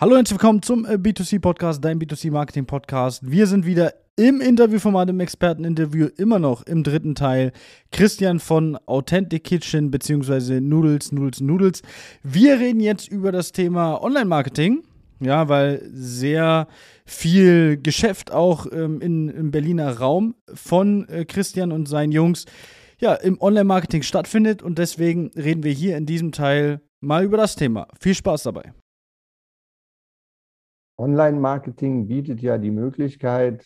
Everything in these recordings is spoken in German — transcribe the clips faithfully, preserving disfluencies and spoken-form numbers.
Hallo und herzlich willkommen zum B zwei C Podcast, dein B zwei C Marketing Podcast. Wir sind wieder im Interviewformat, im Experteninterview, immer noch im dritten Teil. Christian von Authentic Kitchen bzw. Noodles, Noodles, Noodles. Wir reden jetzt über das Thema Online-Marketing, ja, weil sehr viel Geschäft auch ähm, in, im Berliner Raum von äh, Christian und seinen Jungs ja, im Online-Marketing stattfindet. Und deswegen reden wir hier in diesem Teil mal über das Thema. Viel Spaß dabei. Online-Marketing bietet ja die Möglichkeit,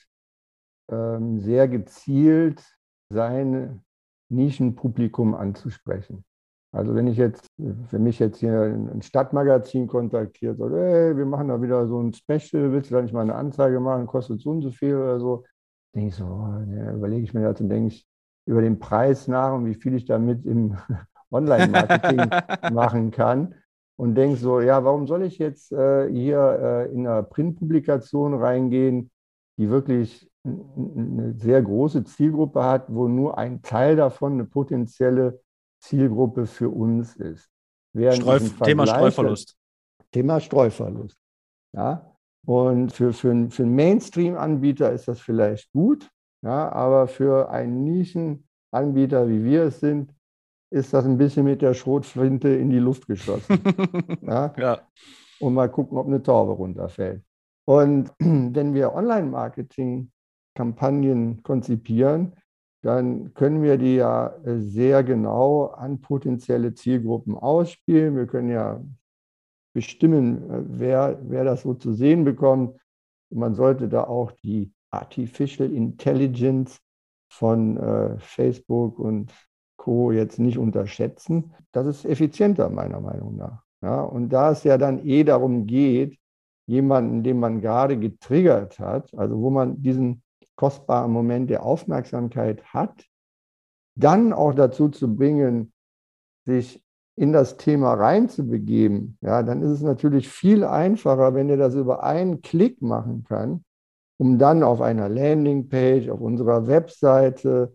sehr gezielt sein Nischenpublikum anzusprechen. Also wenn ich jetzt, wenn mich jetzt hier ein Stadtmagazin kontaktiert, sagt, hey, wir machen da wieder so ein Special, willst du da nicht mal eine Anzeige machen, kostet so und so viel oder so, denke ich so, ja, überlege ich mir das und denke ich über den Preis nach und wie viel ich damit im Online-Marketing machen kann. Und denkst so, ja, warum soll ich jetzt äh, hier äh, in einer Printpublikation reingehen, die wirklich eine sehr große Zielgruppe hat, wo nur ein Teil davon eine potenzielle Zielgruppe für uns ist. Streuf, Thema Streuverlust. Thema Streuverlust, ja. Und für, für, für einen Mainstream-Anbieter ist das vielleicht gut, ja, aber für einen Nischenanbieter, wie wir es sind, ist das ein bisschen mit der Schrotflinte in die Luft geschossen. Ja? Ja. Und mal gucken, ob eine Taube runterfällt. Und wenn wir Online-Marketing-Kampagnen konzipieren, dann können wir die ja sehr genau an potenzielle Zielgruppen ausspielen. Wir können ja bestimmen, wer, wer das so zu sehen bekommt. Und man sollte da auch die Artificial Intelligence von äh, Facebook und Co. jetzt nicht unterschätzen. Das ist effizienter, meiner Meinung nach. Ja, und da es ja dann eh darum geht, jemanden, den man gerade getriggert hat, also wo man diesen kostbaren Moment der Aufmerksamkeit hat, dann auch dazu zu bringen, sich in das Thema reinzubegeben, ja, dann ist es natürlich viel einfacher, wenn er das über einen Klick machen kann, um dann auf einer Landingpage, auf unserer Webseite,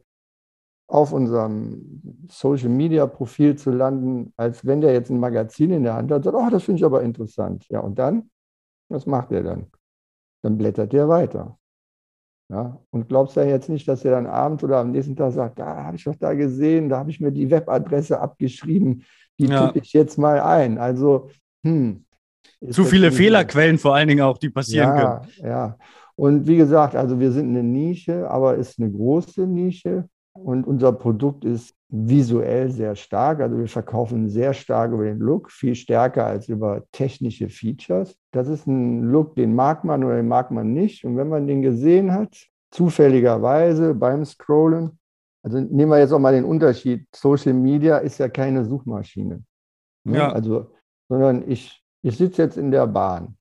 auf unserem Social-Media-Profil zu landen, als wenn der jetzt ein Magazin in der Hand hat und sagt, oh, das finde ich aber interessant. Ja, und dann? Was macht er dann? Dann blättert er weiter. Ja, und glaubst du ja jetzt nicht, dass er dann abends oder am nächsten Tag sagt, da habe ich doch da gesehen, da habe ich mir die Webadresse abgeschrieben, die ja. tippe ich jetzt mal ein. Also, hm. Zu viele Fehlerquellen vor allen Dingen auch, die passieren ja, können. Ja, und wie gesagt, also wir sind eine Nische, aber ist eine große Nische. Und unser Produkt ist visuell sehr stark. Also wir verkaufen sehr stark über den Look, viel stärker als über technische Features. Das ist ein Look, den mag man oder den mag man nicht. Und wenn man den gesehen hat, zufälligerweise beim Scrollen, also nehmen wir jetzt auch mal den Unterschied, Social Media ist ja keine Suchmaschine. Ne? Ja. Also, sondern ich, ich sitze jetzt in der Bahn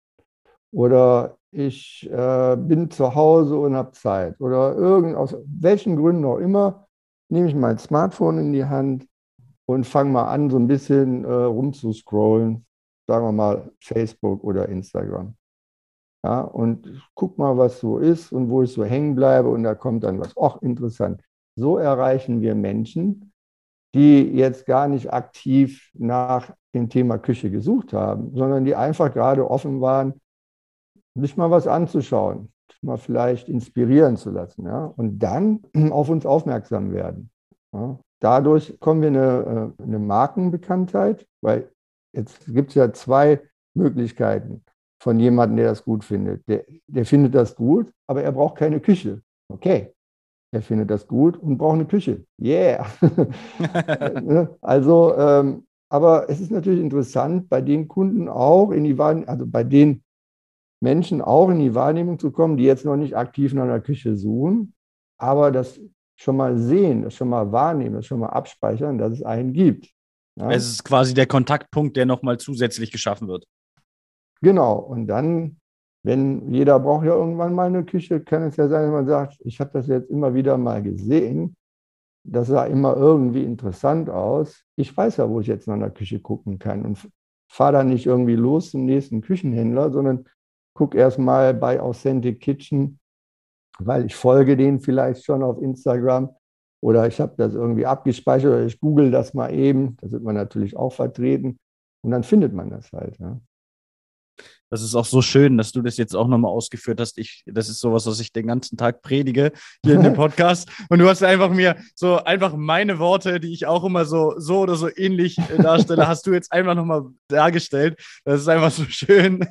oder ich äh, bin zu Hause und habe Zeit oder irgend, aus welchen Gründen auch immer, nehme ich mein Smartphone in die Hand und fange mal an, so ein bisschen äh, rumzuscrollen, sagen wir mal Facebook oder Instagram. Ja, und guck mal, was so ist und wo ich so hängen bleibe und da kommt dann was, ach, interessant. So erreichen wir Menschen, die jetzt gar nicht aktiv nach dem Thema Küche gesucht haben, sondern die einfach gerade offen waren, sich mal was anzuschauen, mal vielleicht inspirieren zu lassen, ja? Und dann auf uns aufmerksam werden. Ja? Dadurch kommen wir in eine, eine Markenbekanntheit, weil jetzt gibt es ja zwei Möglichkeiten von jemandem, der das gut findet. Der, der findet das gut, aber er braucht keine Küche. Okay, er findet das gut und braucht eine Küche. Yeah! Also, ähm, aber es ist natürlich interessant, bei den Kunden auch, in die Waren, also bei den Menschen auch in die Wahrnehmung zu kommen, die jetzt noch nicht aktiv nach einer Küche suchen, aber das schon mal sehen, das schon mal wahrnehmen, das schon mal abspeichern, dass es einen gibt. Ja? Es ist quasi der Kontaktpunkt, der nochmal zusätzlich geschaffen wird. Genau. Und dann, wenn jeder braucht ja irgendwann mal eine Küche, kann es ja sein, dass man sagt, ich habe das jetzt immer wieder mal gesehen, das sah immer irgendwie interessant aus. Ich weiß ja, wo ich jetzt nach einer Küche gucken kann und fahre dann nicht irgendwie los zum nächsten Küchenhändler, sondern guck erstmal bei Authentic Kitchen, weil ich folge denen vielleicht schon auf Instagram oder ich habe das irgendwie abgespeichert oder ich google das mal eben. Da sind wir natürlich auch vertreten und dann findet man das halt. Ja. Das ist auch so schön, dass du das jetzt auch nochmal ausgeführt hast. Ich, das ist sowas, was ich den ganzen Tag predige hier in dem Podcast. Und du hast einfach mir so einfach meine Worte, die ich auch immer so, so oder so ähnlich äh, darstelle, hast du jetzt einfach nochmal dargestellt. Das ist einfach so schön.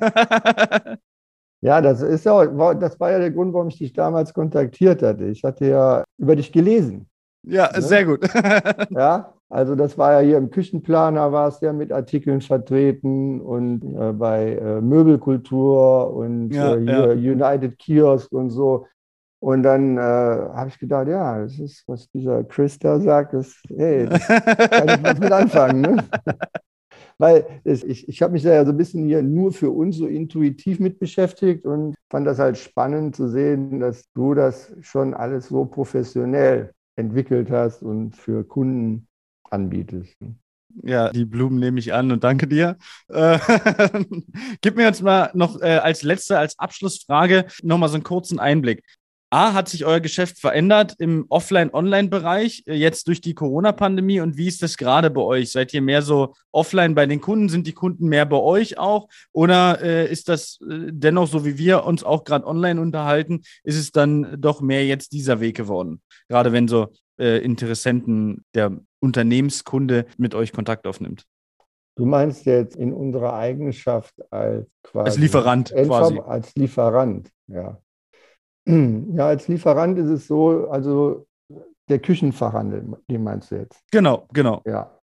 Ja, das ist ja, das war ja der Grund, warum ich dich damals kontaktiert hatte. Ich hatte ja über dich gelesen. Ja, ne? Sehr gut. Ja. Also das war ja hier im Küchenplaner, war es ja mit Artikeln vertreten und äh, bei äh, Möbelkultur und ja, äh, hier ja. United Kiosk und so. Und dann äh, habe ich gedacht, ja, das ist, was dieser Chris da sagt, das, hey, das kann ich was mit anfangen. Ne? Weil es, ich, ich habe mich da ja so ein bisschen hier nur für uns so intuitiv mit beschäftigt und fand das halt spannend zu sehen, dass du das schon alles so professionell entwickelt hast und für Kunden anbietest. Ja, die Blumen nehme ich an und danke dir. Äh, Gib mir jetzt mal noch äh, als letzte, als Abschlussfrage nochmal so einen kurzen Einblick. A, hat sich euer Geschäft verändert im Offline-Online-Bereich jetzt durch die Corona-Pandemie und wie ist das gerade bei euch? Seid ihr mehr so offline bei den Kunden? Sind die Kunden mehr bei euch auch? Oder äh, ist das äh, dennoch, so wie wir uns auch gerade online unterhalten, ist es dann doch mehr jetzt dieser Weg geworden? Gerade wenn so äh, Interessenten der Unternehmenskunde mit euch Kontakt aufnimmt. Du meinst jetzt in unserer Eigenschaft als quasi... Als Lieferant Endver- quasi. Als Lieferant, ja. Ja, als Lieferant ist es so, also der Küchenfachhandel, den meinst du jetzt? Genau, genau. Ja,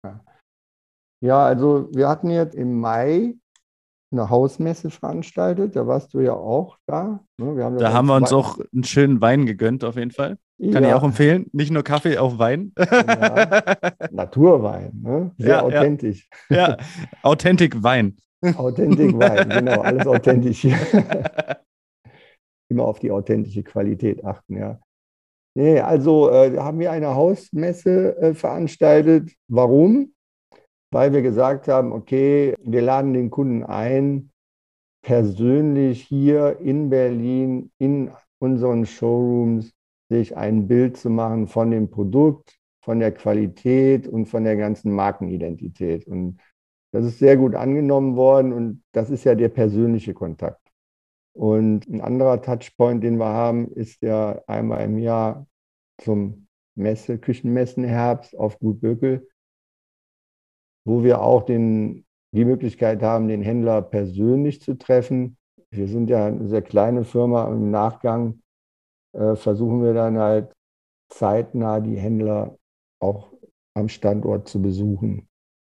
ja, also wir hatten jetzt im Mai eine Hausmesse veranstaltet, da warst du ja auch da. Ne? Wir haben da haben wir uns Wein- auch einen schönen Wein gegönnt, auf jeden Fall. Kann ja. ich auch empfehlen, nicht nur Kaffee, auch Wein. Ja. Naturwein, ne? Sehr ja, authentisch. Ja, ja. Authentic Wein. Authentic Wein, genau, alles authentisch. Immer auf die authentische Qualität achten, ja. Nee, also äh, haben wir eine Hausmesse äh, veranstaltet. Warum? Weil wir gesagt haben, okay, wir laden den Kunden ein, persönlich hier in Berlin in unseren Showrooms sich ein Bild zu machen von dem Produkt, von der Qualität und von der ganzen Markenidentität. Und das ist sehr gut angenommen worden und das ist ja der persönliche Kontakt. Und ein anderer Touchpoint, den wir haben, ist ja einmal im Jahr zum Messe, Küchenmessenherbst auf Gut Böckel, wo wir auch den, die Möglichkeit haben, den Händler persönlich zu treffen. Wir sind ja eine sehr kleine Firma. Im Nachgang äh, versuchen wir dann halt zeitnah die Händler auch am Standort zu besuchen,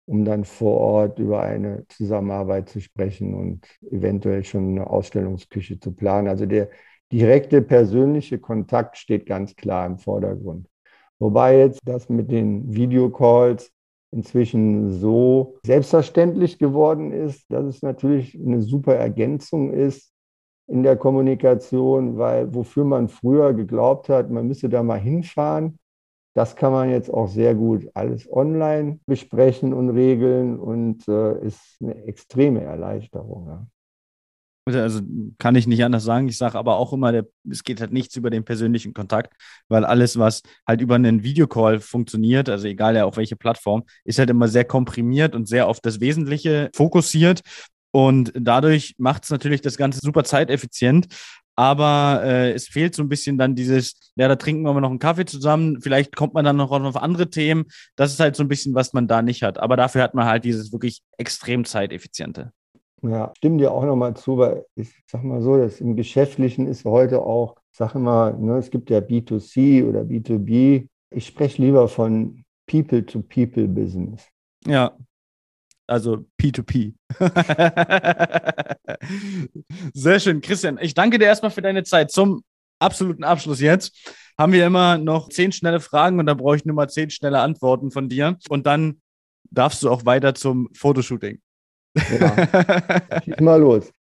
um dann vor Ort über eine Zusammenarbeit zu sprechen und eventuell schon eine Ausstellungsküche zu planen. Also der direkte persönliche Kontakt steht ganz klar im Vordergrund. Wobei jetzt das mit den Videocalls inzwischen so selbstverständlich geworden ist, dass es natürlich eine super Ergänzung ist in der Kommunikation, weil wofür man früher geglaubt hat, man müsste da mal hinfahren, das kann man jetzt auch sehr gut alles online besprechen und regeln und äh, ist eine extreme Erleichterung. Ja. Also kann ich nicht anders sagen. Ich sage aber auch immer, der, es geht halt nichts über den persönlichen Kontakt, weil alles, was halt über einen Videocall funktioniert, also egal ja auf welche Plattform, ist halt immer sehr komprimiert und sehr auf das Wesentliche fokussiert. Und dadurch macht es natürlich das Ganze super zeiteffizient. Aber äh, es fehlt so ein bisschen dann dieses, ja, da trinken wir mal noch einen Kaffee zusammen, vielleicht kommt man dann noch auf andere Themen. Das ist halt so ein bisschen, was man da nicht hat. Aber dafür hat man halt dieses wirklich extrem zeiteffiziente. Ja, stimme dir auch nochmal zu, weil ich sag mal so, das im Geschäftlichen ist heute auch, sag mal, ne, es gibt ja B to C oder B to B. Ich spreche lieber von People-to-People-Business. Ja. Also P to P. Sehr schön, Christian. Ich danke dir erstmal für deine Zeit. Zum absoluten Abschluss jetzt haben wir immer noch zehn schnelle Fragen und da brauche ich nur mal zehn schnelle Antworten von dir. Und dann darfst du auch weiter zum Fotoshooting. Ja. Schieß mal los.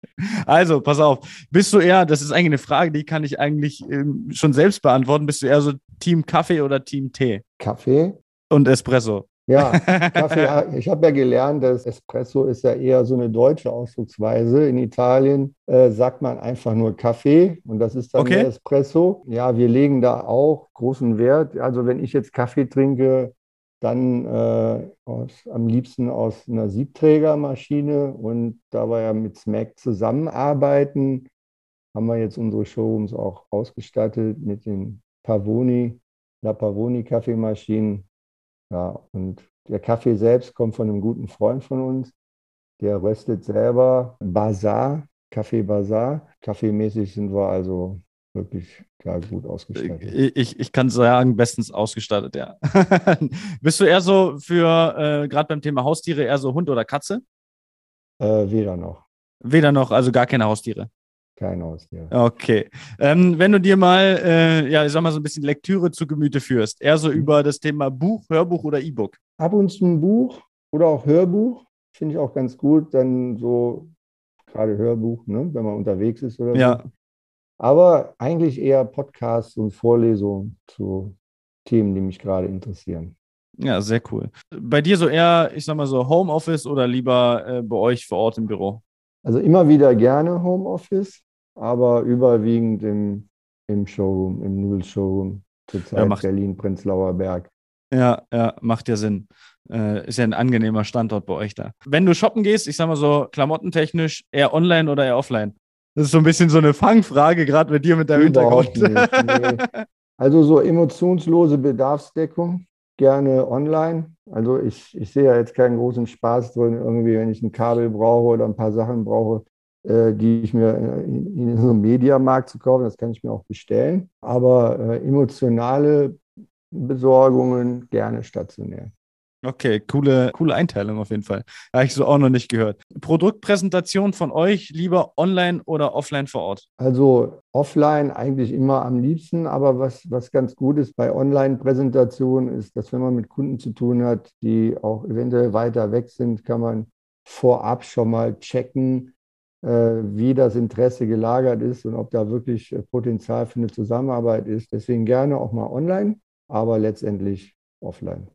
Also, pass auf. Bist du eher, das ist eigentlich eine Frage, die kann ich eigentlich ähm, schon selbst beantworten. Bist du eher so Team Kaffee oder Team Tee? Kaffee. Und Espresso. Ja, Kaffee, ich habe ja gelernt, dass Espresso ist ja eher so eine deutsche Ausdrucksweise. In Italien äh, sagt man einfach nur Kaffee und das ist dann okay. Espresso. Ja, wir legen da auch großen Wert. Also wenn ich jetzt Kaffee trinke, Dann äh, aus, am liebsten aus einer Siebträgermaschine und da wir ja mit Smeg zusammenarbeiten, haben wir jetzt unsere Showrooms auch ausgestattet mit den Pavoni, La Pavoni Kaffeemaschinen. Ja, und der Kaffee selbst kommt von einem guten Freund von uns, der röstet selber Bazar, Kaffee-Bazar. Kaffeemäßig sind wir also wirklich klar gut ausgestattet. Ich, ich kann sagen, bestens ausgestattet, ja. Bist du eher so für, äh, gerade beim Thema Haustiere, eher so Hund oder Katze? Äh, weder noch. Weder noch, also gar keine Haustiere? Keine Haustiere. Okay. Ähm, wenn du dir mal, äh, ja, ich sag mal so ein bisschen Lektüre zu Gemüte führst, eher so über das Thema Buch, Hörbuch oder E-Book? Ab und zu ein Buch oder auch Hörbuch, finde ich auch ganz gut, dann so gerade Hörbuch, ne, wenn man unterwegs ist oder ja. so. Aber eigentlich eher Podcasts und Vorlesungen zu Themen, die mich gerade interessieren. Ja, sehr cool. Bei dir so eher, ich sag mal so Homeoffice oder lieber äh, bei euch vor Ort im Büro? Also immer wieder gerne Homeoffice, aber überwiegend im, im Showroom, im Noodles-Showroom, zurzeit ja, Berlin-Prenzlauer Berg. Ja, ja, macht ja Sinn. Äh, ist ja ein angenehmer Standort bei euch da. Wenn du shoppen gehst, ich sag mal so klamottentechnisch, eher online oder eher offline? Das ist so ein bisschen so eine Fangfrage, gerade bei dir mit deinem Überhaupt Hintergrund. Nicht, nee. Also so emotionslose Bedarfsdeckung, gerne online. Also ich, ich sehe ja jetzt keinen großen Spaß drin, irgendwie, wenn ich ein Kabel brauche oder ein paar Sachen brauche, äh, die ich mir in, in so einem Mediamarkt zu kaufen, das kann ich mir auch bestellen. Aber äh, emotionale Besorgungen gerne stationär. Okay, coole, coole Einteilung auf jeden Fall. Habe ich so auch noch nicht gehört. Produktpräsentation von euch lieber online oder offline vor Ort? Also offline eigentlich immer am liebsten, aber was, was ganz gut ist bei Online-Präsentationen ist, dass wenn man mit Kunden zu tun hat, die auch eventuell weiter weg sind, kann man vorab schon mal checken, äh, wie das Interesse gelagert ist und ob da wirklich Potenzial für eine Zusammenarbeit ist. Deswegen gerne auch mal online, aber letztendlich offline.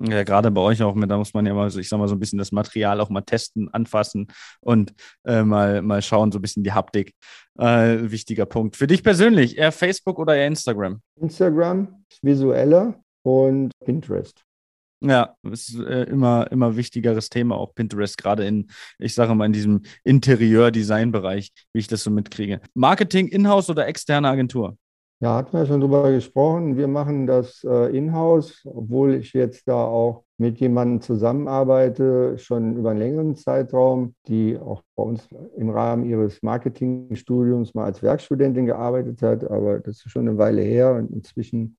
Ja, gerade bei euch auch, da muss man ja mal, ich sag mal, so ein bisschen das Material auch mal testen, anfassen und äh, mal, mal schauen, so ein bisschen die Haptik. Äh, wichtiger Punkt. Für dich persönlich, eher Facebook oder eher Instagram? Instagram, visueller und Pinterest. Ja, ist äh, immer, immer wichtigeres Thema, auch Pinterest, gerade in, ich sage mal, in diesem Interieur-Design-Bereich, wie ich das so mitkriege. Marketing, Inhouse oder externe Agentur? Ja, hatten wir schon drüber gesprochen. Wir machen das äh, in-house, obwohl ich jetzt da auch mit jemandem zusammenarbeite, schon über einen längeren Zeitraum, die auch bei uns im Rahmen ihres Marketingstudiums mal als Werkstudentin gearbeitet hat. Aber das ist schon eine Weile her und inzwischen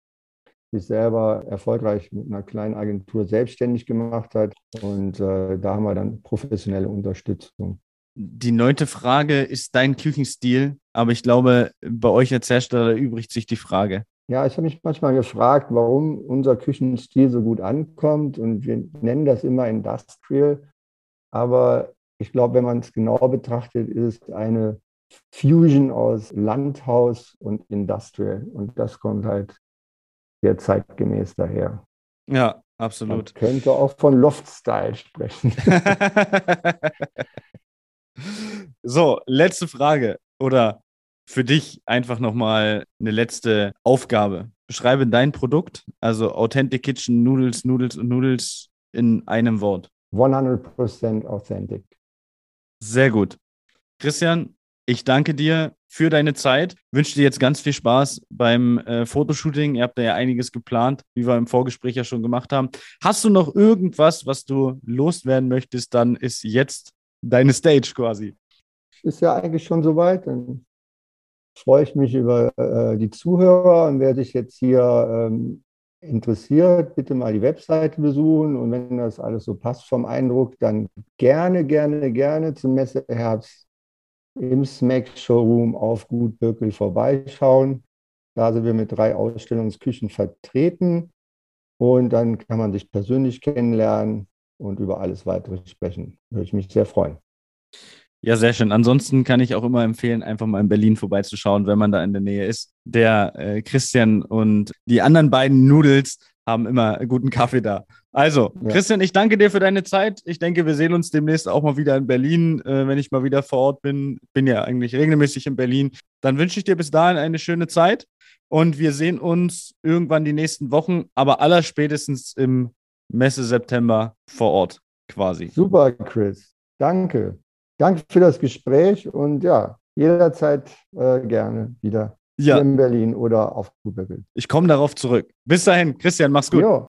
sich selber erfolgreich mit einer kleinen Agentur selbstständig gemacht hat. Und äh, da haben wir dann professionelle Unterstützung. Die neunte Frage ist dein Küchenstil, aber ich glaube, bei euch als Hersteller übrigt sich die Frage. Ja, ich habe mich manchmal gefragt, warum unser Küchenstil so gut ankommt und wir nennen das immer Industrial, aber ich glaube, wenn man es genau betrachtet, ist es eine Fusion aus Landhaus und Industrial und das kommt halt sehr zeitgemäß daher. Ja, absolut. Man könnte auch von Loft-Style sprechen. So, letzte Frage oder für dich einfach nochmal eine letzte Aufgabe. Beschreibe dein Produkt, also Authentic Kitchen, Noodles, Noodles und Noodles in einem Wort. hundert Prozent Authentic. Sehr gut. Christian, ich danke dir für deine Zeit. Wünsche dir jetzt ganz viel Spaß beim äh, Fotoshooting. Ihr habt da ja einiges geplant, wie wir im Vorgespräch ja schon gemacht haben. Hast du noch irgendwas, was du loswerden möchtest, dann ist jetzt deine Stage quasi. Ist ja eigentlich schon soweit. Dann freue ich mich über äh, die Zuhörer und wer sich jetzt hier ähm, interessiert, bitte mal die Webseite besuchen und wenn das alles so passt vom Eindruck, dann gerne, gerne, gerne zum Messeherbst im Smack-Showroom auf Gut Böckel vorbeischauen. Da sind wir mit drei Ausstellungsküchen vertreten und dann kann man sich persönlich kennenlernen und über alles Weitere sprechen. Würde ich mich sehr freuen. Ja, sehr schön. Ansonsten kann ich auch immer empfehlen, einfach mal in Berlin vorbeizuschauen, wenn man da in der Nähe ist. Der äh, Christian und die anderen beiden Noodles haben immer guten Kaffee da. Also, ja. Christian, ich danke dir für deine Zeit. Ich denke, wir sehen uns demnächst auch mal wieder in Berlin, äh, wenn ich mal wieder vor Ort bin. Bin ja eigentlich regelmäßig in Berlin. Dann wünsche ich dir bis dahin eine schöne Zeit und wir sehen uns irgendwann die nächsten Wochen, aber allerspätestens im Messe September vor Ort quasi. Super, Chris. Danke. Danke für das Gespräch und ja, jederzeit äh, gerne wieder ja. in Berlin oder auf Google. Ich komme darauf zurück. Bis dahin, Christian, mach's gut. Jo.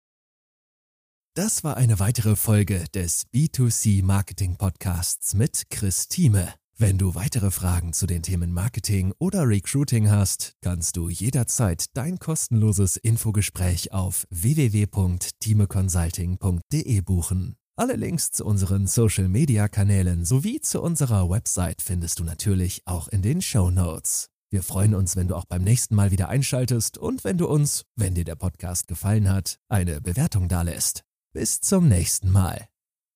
Das war eine weitere Folge des B two C Marketing Podcasts mit Chris Thieme. Wenn du weitere Fragen zu den Themen Marketing oder Recruiting hast, kannst du jederzeit dein kostenloses Infogespräch auf w w w Punkt thieme consulting Punkt d e buchen. Alle Links zu unseren Social-Media-Kanälen sowie zu unserer Website findest du natürlich auch in den Shownotes. Wir freuen uns, wenn du auch beim nächsten Mal wieder einschaltest und wenn du uns, wenn dir der Podcast gefallen hat, eine Bewertung dalässt. Bis zum nächsten Mal.